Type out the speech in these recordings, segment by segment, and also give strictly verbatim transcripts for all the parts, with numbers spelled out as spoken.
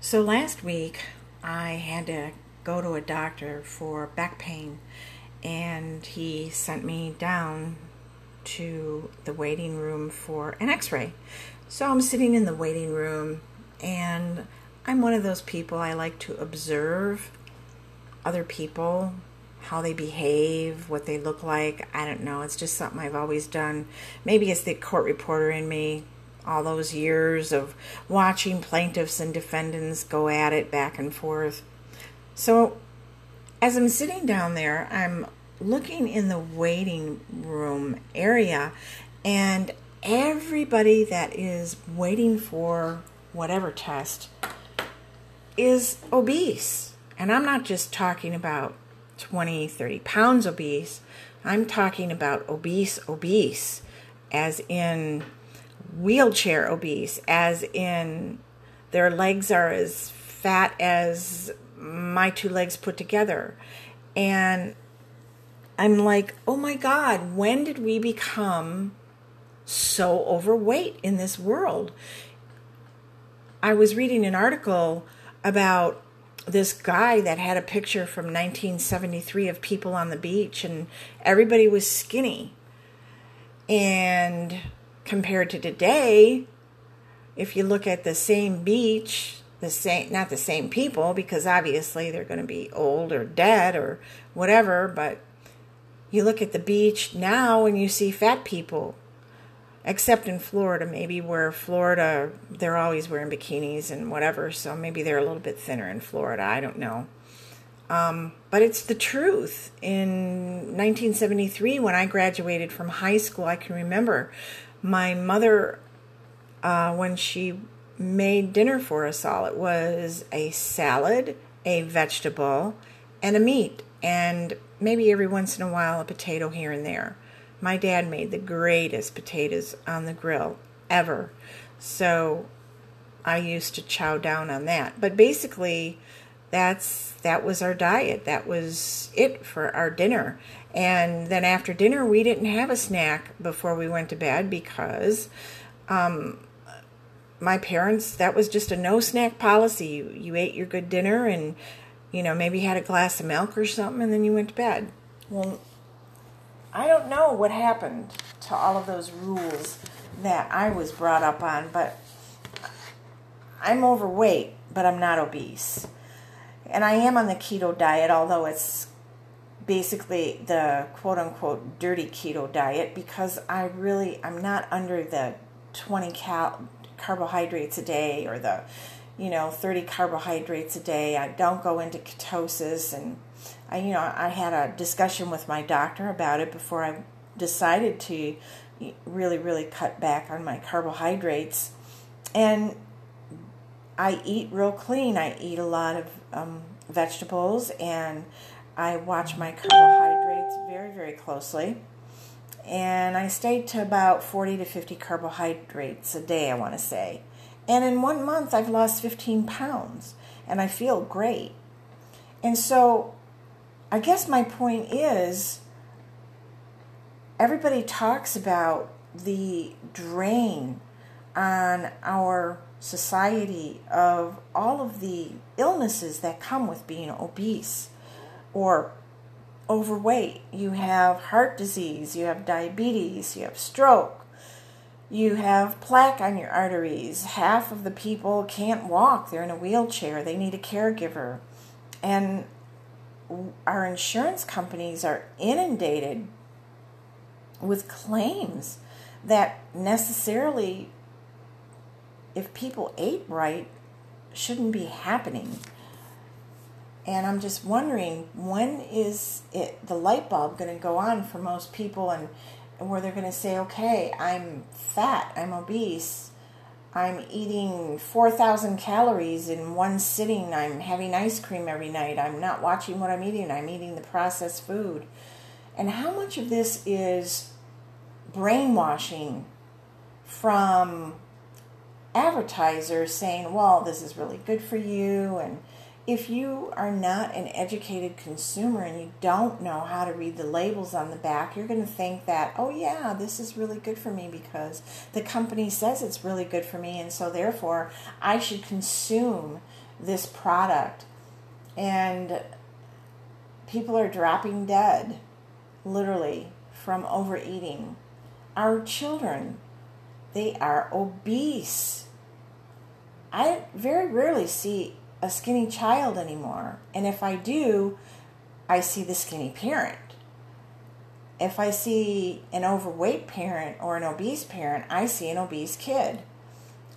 So last week I had to go to a doctor for back pain, and he sent me down to the waiting room for an x-ray. So I'm sitting in the waiting room, and I'm one of those people, I like to observe other people, how they behave, what they look like. I don't know, it's just something I've always done. Maybe it's the court reporter in me. All those years of watching plaintiffs and defendants go at it back and forth. So as I'm sitting down there, I'm looking in the waiting room area, and everybody that is waiting for whatever test is obese. And I'm not just talking about twenty, thirty pounds obese. I'm talking about obese, obese, as in wheelchair obese, as in their legs are as fat as my two legs put together. And I'm like, oh my God, when did we become so overweight in this world? I was reading an article about this guy that had a picture from nineteen seventy-three of people on the beach, and everybody was skinny. And compared to today, if you look at the same beach, the same, not the same people, because obviously they're going to be old or dead or whatever, but you look at the beach now and you see fat people, except in Florida, maybe where Florida, they're always wearing bikinis and whatever, so maybe they're a little bit thinner in Florida, I don't know. Um, but it's the truth. In nineteen seventy-three, when I graduated from high school, I can remember my mother, uh, when she made dinner for us all, it was a salad, a vegetable, and a meat, and maybe every once in a while a potato here and there. My dad made the greatest potatoes on the grill ever, so I used to chow down on that. But basically, that's that was our diet. That was it for our dinner. And then after dinner, we didn't have a snack before we went to bed because um, my parents, that was just a no-snack policy. You, you ate your good dinner and, you know, maybe had a glass of milk or something, and then you went to bed. Well, I don't know what happened to all of those rules that I was brought up on, but I'm overweight, but I'm not obese. And I am on the keto diet, although it's basically the quote-unquote dirty keto diet, because I really, I'm not under the twenty cal- carbohydrates a day or the, you know, thirty carbohydrates a day. I don't go into ketosis, and I, you know, I had a discussion with my doctor about it before I decided to really, really cut back on my carbohydrates, and I eat real clean. I eat a lot of um, vegetables, and I watch my carbohydrates very, very closely, and I stayed to about forty to fifty carbohydrates a day, I want to say. And in one month, I've lost fifteen pounds, and I feel great. And so I guess my point is, everybody talks about the drain on our society of all of the illnesses that come with being obese or overweight. You have heart disease, you have diabetes, you have stroke, you have plaque on your arteries. Half of the people can't walk, they're in a wheelchair, they need a caregiver. And our insurance companies are inundated with claims that necessarily, if people ate right, shouldn't be happening. And I'm just wondering, when is it the light bulb going to go on for most people, and where they're going to say, okay, I'm fat, I'm obese, I'm eating four thousand calories in one sitting, I'm having ice cream every night, I'm not watching what I'm eating, I'm eating the processed food. And how much of this is brainwashing from advertisers saying, well, this is really good for you, and if you are not an educated consumer and you don't know how to read the labels on the back, you're going to think that, oh yeah, this is really good for me because the company says it's really good for me, and so therefore I should consume this product, and people are dropping dead, literally, from overeating. Our children, they are obese. I very rarely see a skinny child anymore, and if I do, I see the skinny parent. If I see an overweight parent or an obese parent, I see an obese kid.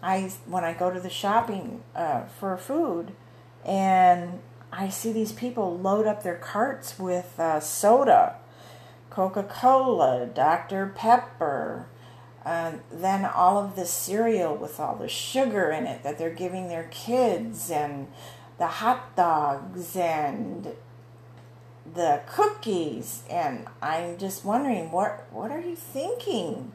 I when I go to the shopping uh, for food, and I see these people load up their carts with uh, soda, Coca-Cola, Doctor Pepper, uh, then all of the cereal with all the sugar in it that they're giving their kids, and the hot dogs, and the cookies, and I'm just wondering, what what are you thinking?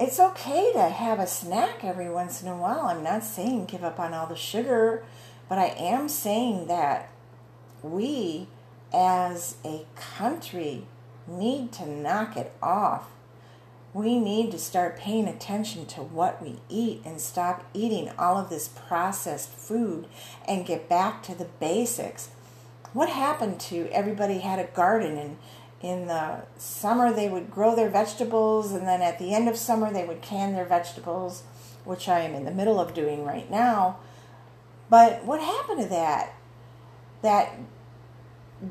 It's okay to have a snack every once in a while. I'm not saying give up on all the sugar, but I am saying that we as a country need to knock it off. We need to start paying attention to what we eat and stop eating all of this processed food and get back to the basics. What happened to everybody had a garden, and in the summer they would grow their vegetables, and then at the end of summer they would can their vegetables, which I am in the middle of doing right now. But what happened to that? That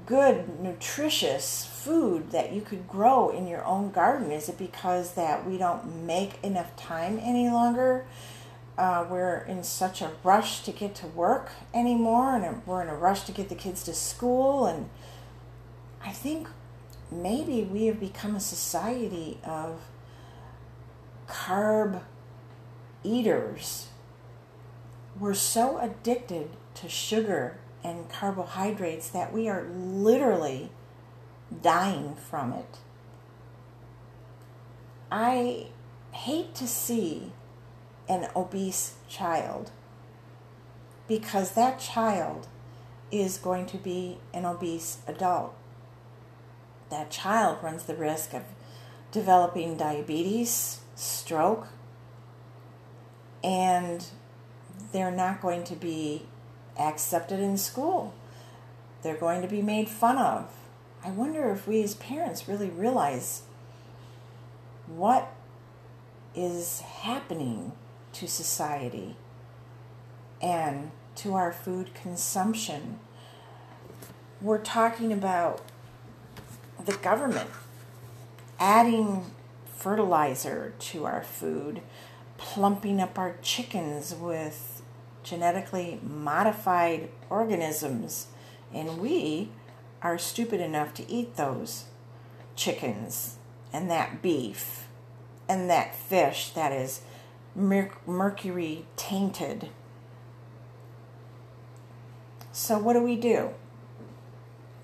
good, nutritious food that you could grow in your own garden? Is it because that we don't make enough time any longer? Uh, we're in such a rush to get to work anymore, and we're in a rush to get the kids to school, and I think maybe we have become a society of carb eaters. We're so addicted to sugar and carbohydrates that we are literally dying from it. I hate to see an obese child, because that child is going to be an obese adult. That child runs the risk of developing diabetes, stroke, and they're not going to be accepted in school. They're going to be made fun of. I wonder if we as parents really realize what is happening to society and to our food consumption. We're talking about the government adding fertilizer to our food, plumping up our chickens with genetically modified organisms, and we are stupid enough to eat those chickens and that beef and that fish that is mercury tainted. So what do we do?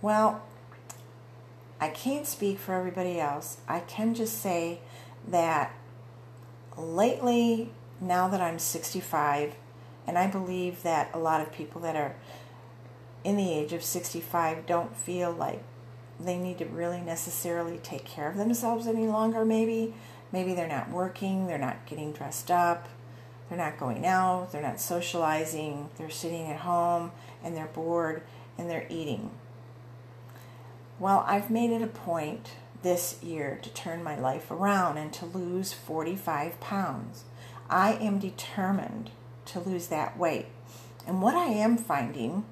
Well, I can't speak for everybody else. I can just say that lately, now that I'm sixty-five, and I believe that a lot of people that are in the age of sixty-five don't feel like they need to really necessarily take care of themselves any longer, maybe. Maybe they're not working, they're not getting dressed up, they're not going out, they're not socializing, they're sitting at home, and they're bored, and they're eating. Well, I've made it a point this year to turn my life around and to lose forty-five pounds. I am determined to lose that weight. And what I am finding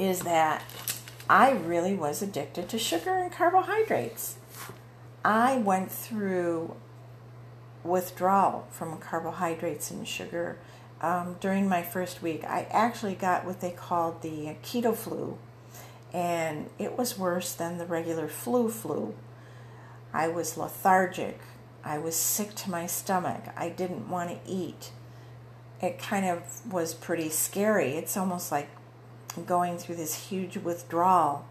is that I really was addicted to sugar and carbohydrates. I went through withdrawal from carbohydrates and sugar um, during my first week. I actually got what they called the keto flu, and it was worse than the regular flu flu. I was lethargic. I was sick to my stomach. I didn't want to eat. It kind of was pretty scary. It's almost like going through this huge withdrawal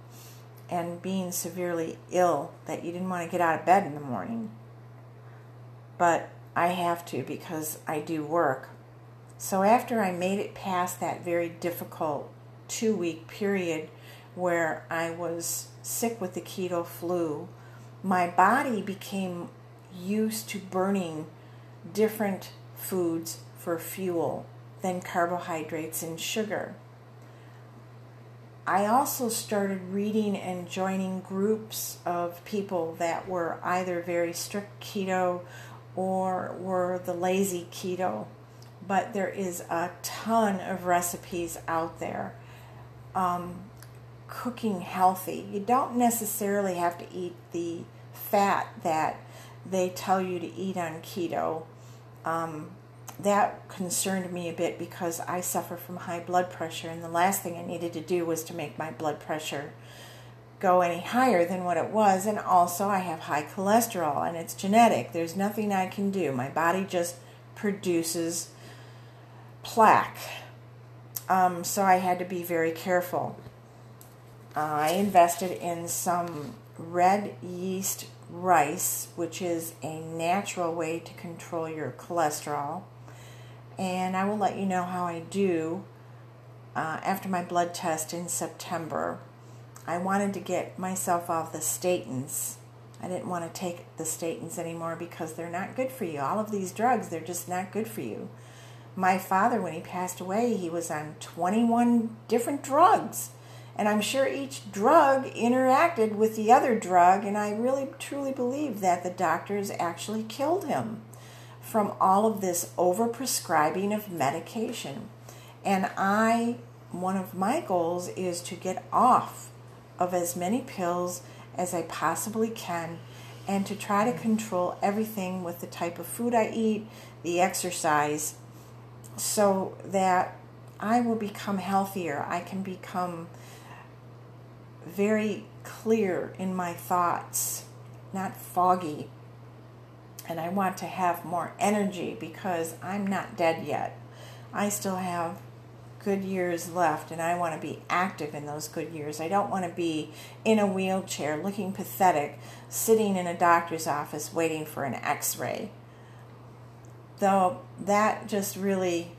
and being severely ill that you didn't want to get out of bed in the morning. But I have to, because I do work. So after I made it past that very difficult two-week period where I was sick with the keto flu, my body became used to burning different foods for fuel than carbohydrates and sugar. I also started reading and joining groups of people that were either very strict keto or were the lazy keto, but there is a ton of recipes out there. Um, cooking healthy. You don't necessarily have to eat the fat that they tell you to eat on keto. Um, that concerned me a bit because I suffer from high blood pressure, and the last thing I needed to do was to make my blood pressure go any higher than what it was. And also I have high cholesterol, and it's genetic. There's nothing I can do. My body just produces plaque. Um, so I had to be very careful. Uh, I invested in some red yeast rice, which is a natural way to control your cholesterol. And I will let you know how I do uh, after my blood test in September. I wanted to get myself off the statins. I didn't want to take the statins anymore because they're not good for you. All of these drugs, they're just not good for you. My father, when he passed away, he was on twenty-one different drugs. And I'm sure each drug interacted with the other drug, and I really truly believe that the doctors actually killed him from all of this overprescribing of medication. And I, one of my goals is to get off of as many pills as I possibly can and to try to control everything with the type of food I eat, the exercise, so that I will become healthier. I can become very clear in my thoughts, not foggy. And I want to have more energy because I'm not dead yet. I still have good years left, and I want to be active in those good years. I don't want to be in a wheelchair looking pathetic, sitting in a doctor's office waiting for an x-ray. Though that just really,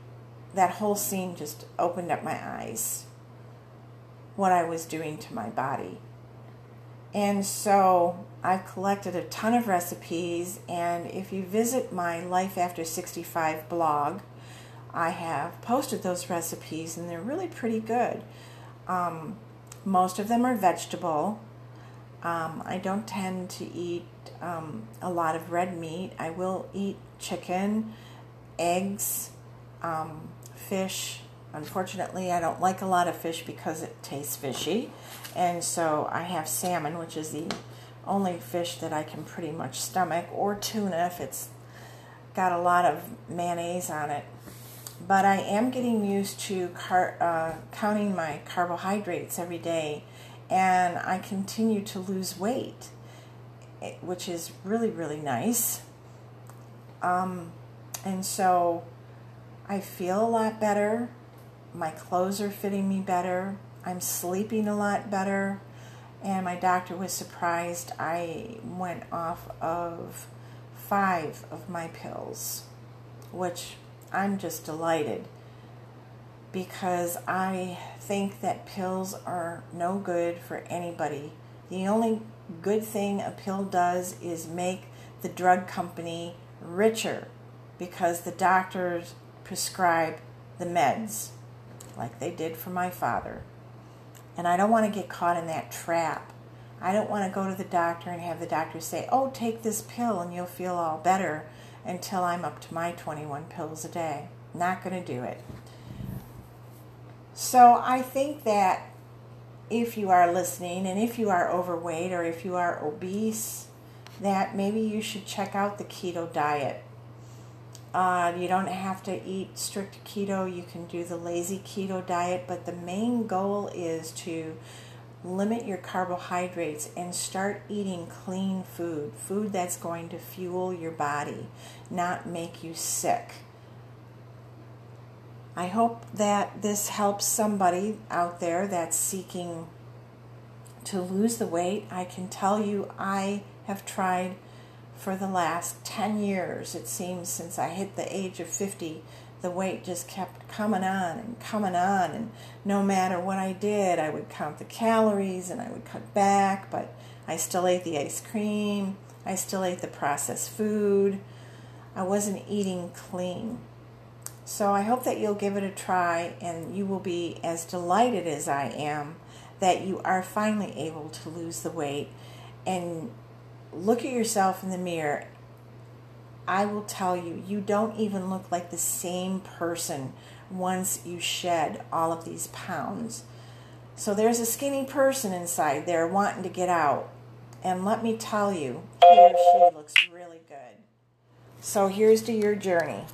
that whole scene just opened up my eyes, what I was doing to my body. And so I've collected a ton of recipes, and if you visit my Life After sixty-five blog, I have posted those recipes, and they're really pretty good. Um, most of them are vegetable. Um, I don't tend to eat um, a lot of red meat. I will eat chicken, eggs, um, fish. Unfortunately, I don't like a lot of fish because it tastes fishy. And so I have salmon, which is the only fish that I can pretty much stomach, or tuna if it's got a lot of mayonnaise on it. But I am getting used to car- uh, counting my carbohydrates every day, and I continue to lose weight, which is really, really nice. Um, and so I feel a lot better. My clothes are fitting me better. I'm sleeping a lot better. And my doctor was surprised. I went off of five of my pills, which I'm just delighted, because I think that pills are no good for anybody. The only good thing a pill does is make the drug company richer, because the doctors prescribe the meds like they did for my father. And I don't want to get caught in that trap. I don't want to go to the doctor and have the doctor say, oh, take this pill and you'll feel all better, until I'm up to my twenty-one pills a day. Not going to do it. So I think that if you are listening, and if you are overweight or if you are obese, that maybe you should check out the keto diet. Uh, you don't have to eat strict keto. You can do the lazy keto diet, but the main goal is to limit your carbohydrates and start eating clean food, food that's going to fuel your body, not make you sick. I hope that this helps somebody out there that's seeking to lose the weight. I can tell you I have tried for the last ten years, it seems, since I hit the age of fifty. The weight just kept coming on and coming on, and no matter what I did, I would count the calories and I would cut back, but I still ate the ice cream, I still ate the processed food. I wasn't eating clean. So I hope that you'll give it a try, and you will be as delighted as I am that you are finally able to lose the weight. And look at yourself in the mirror. I will tell you, you don't even look like the same person once you shed all of these pounds. So there's a skinny person inside there wanting to get out. And let me tell you, he or she looks really good. So here's to your journey.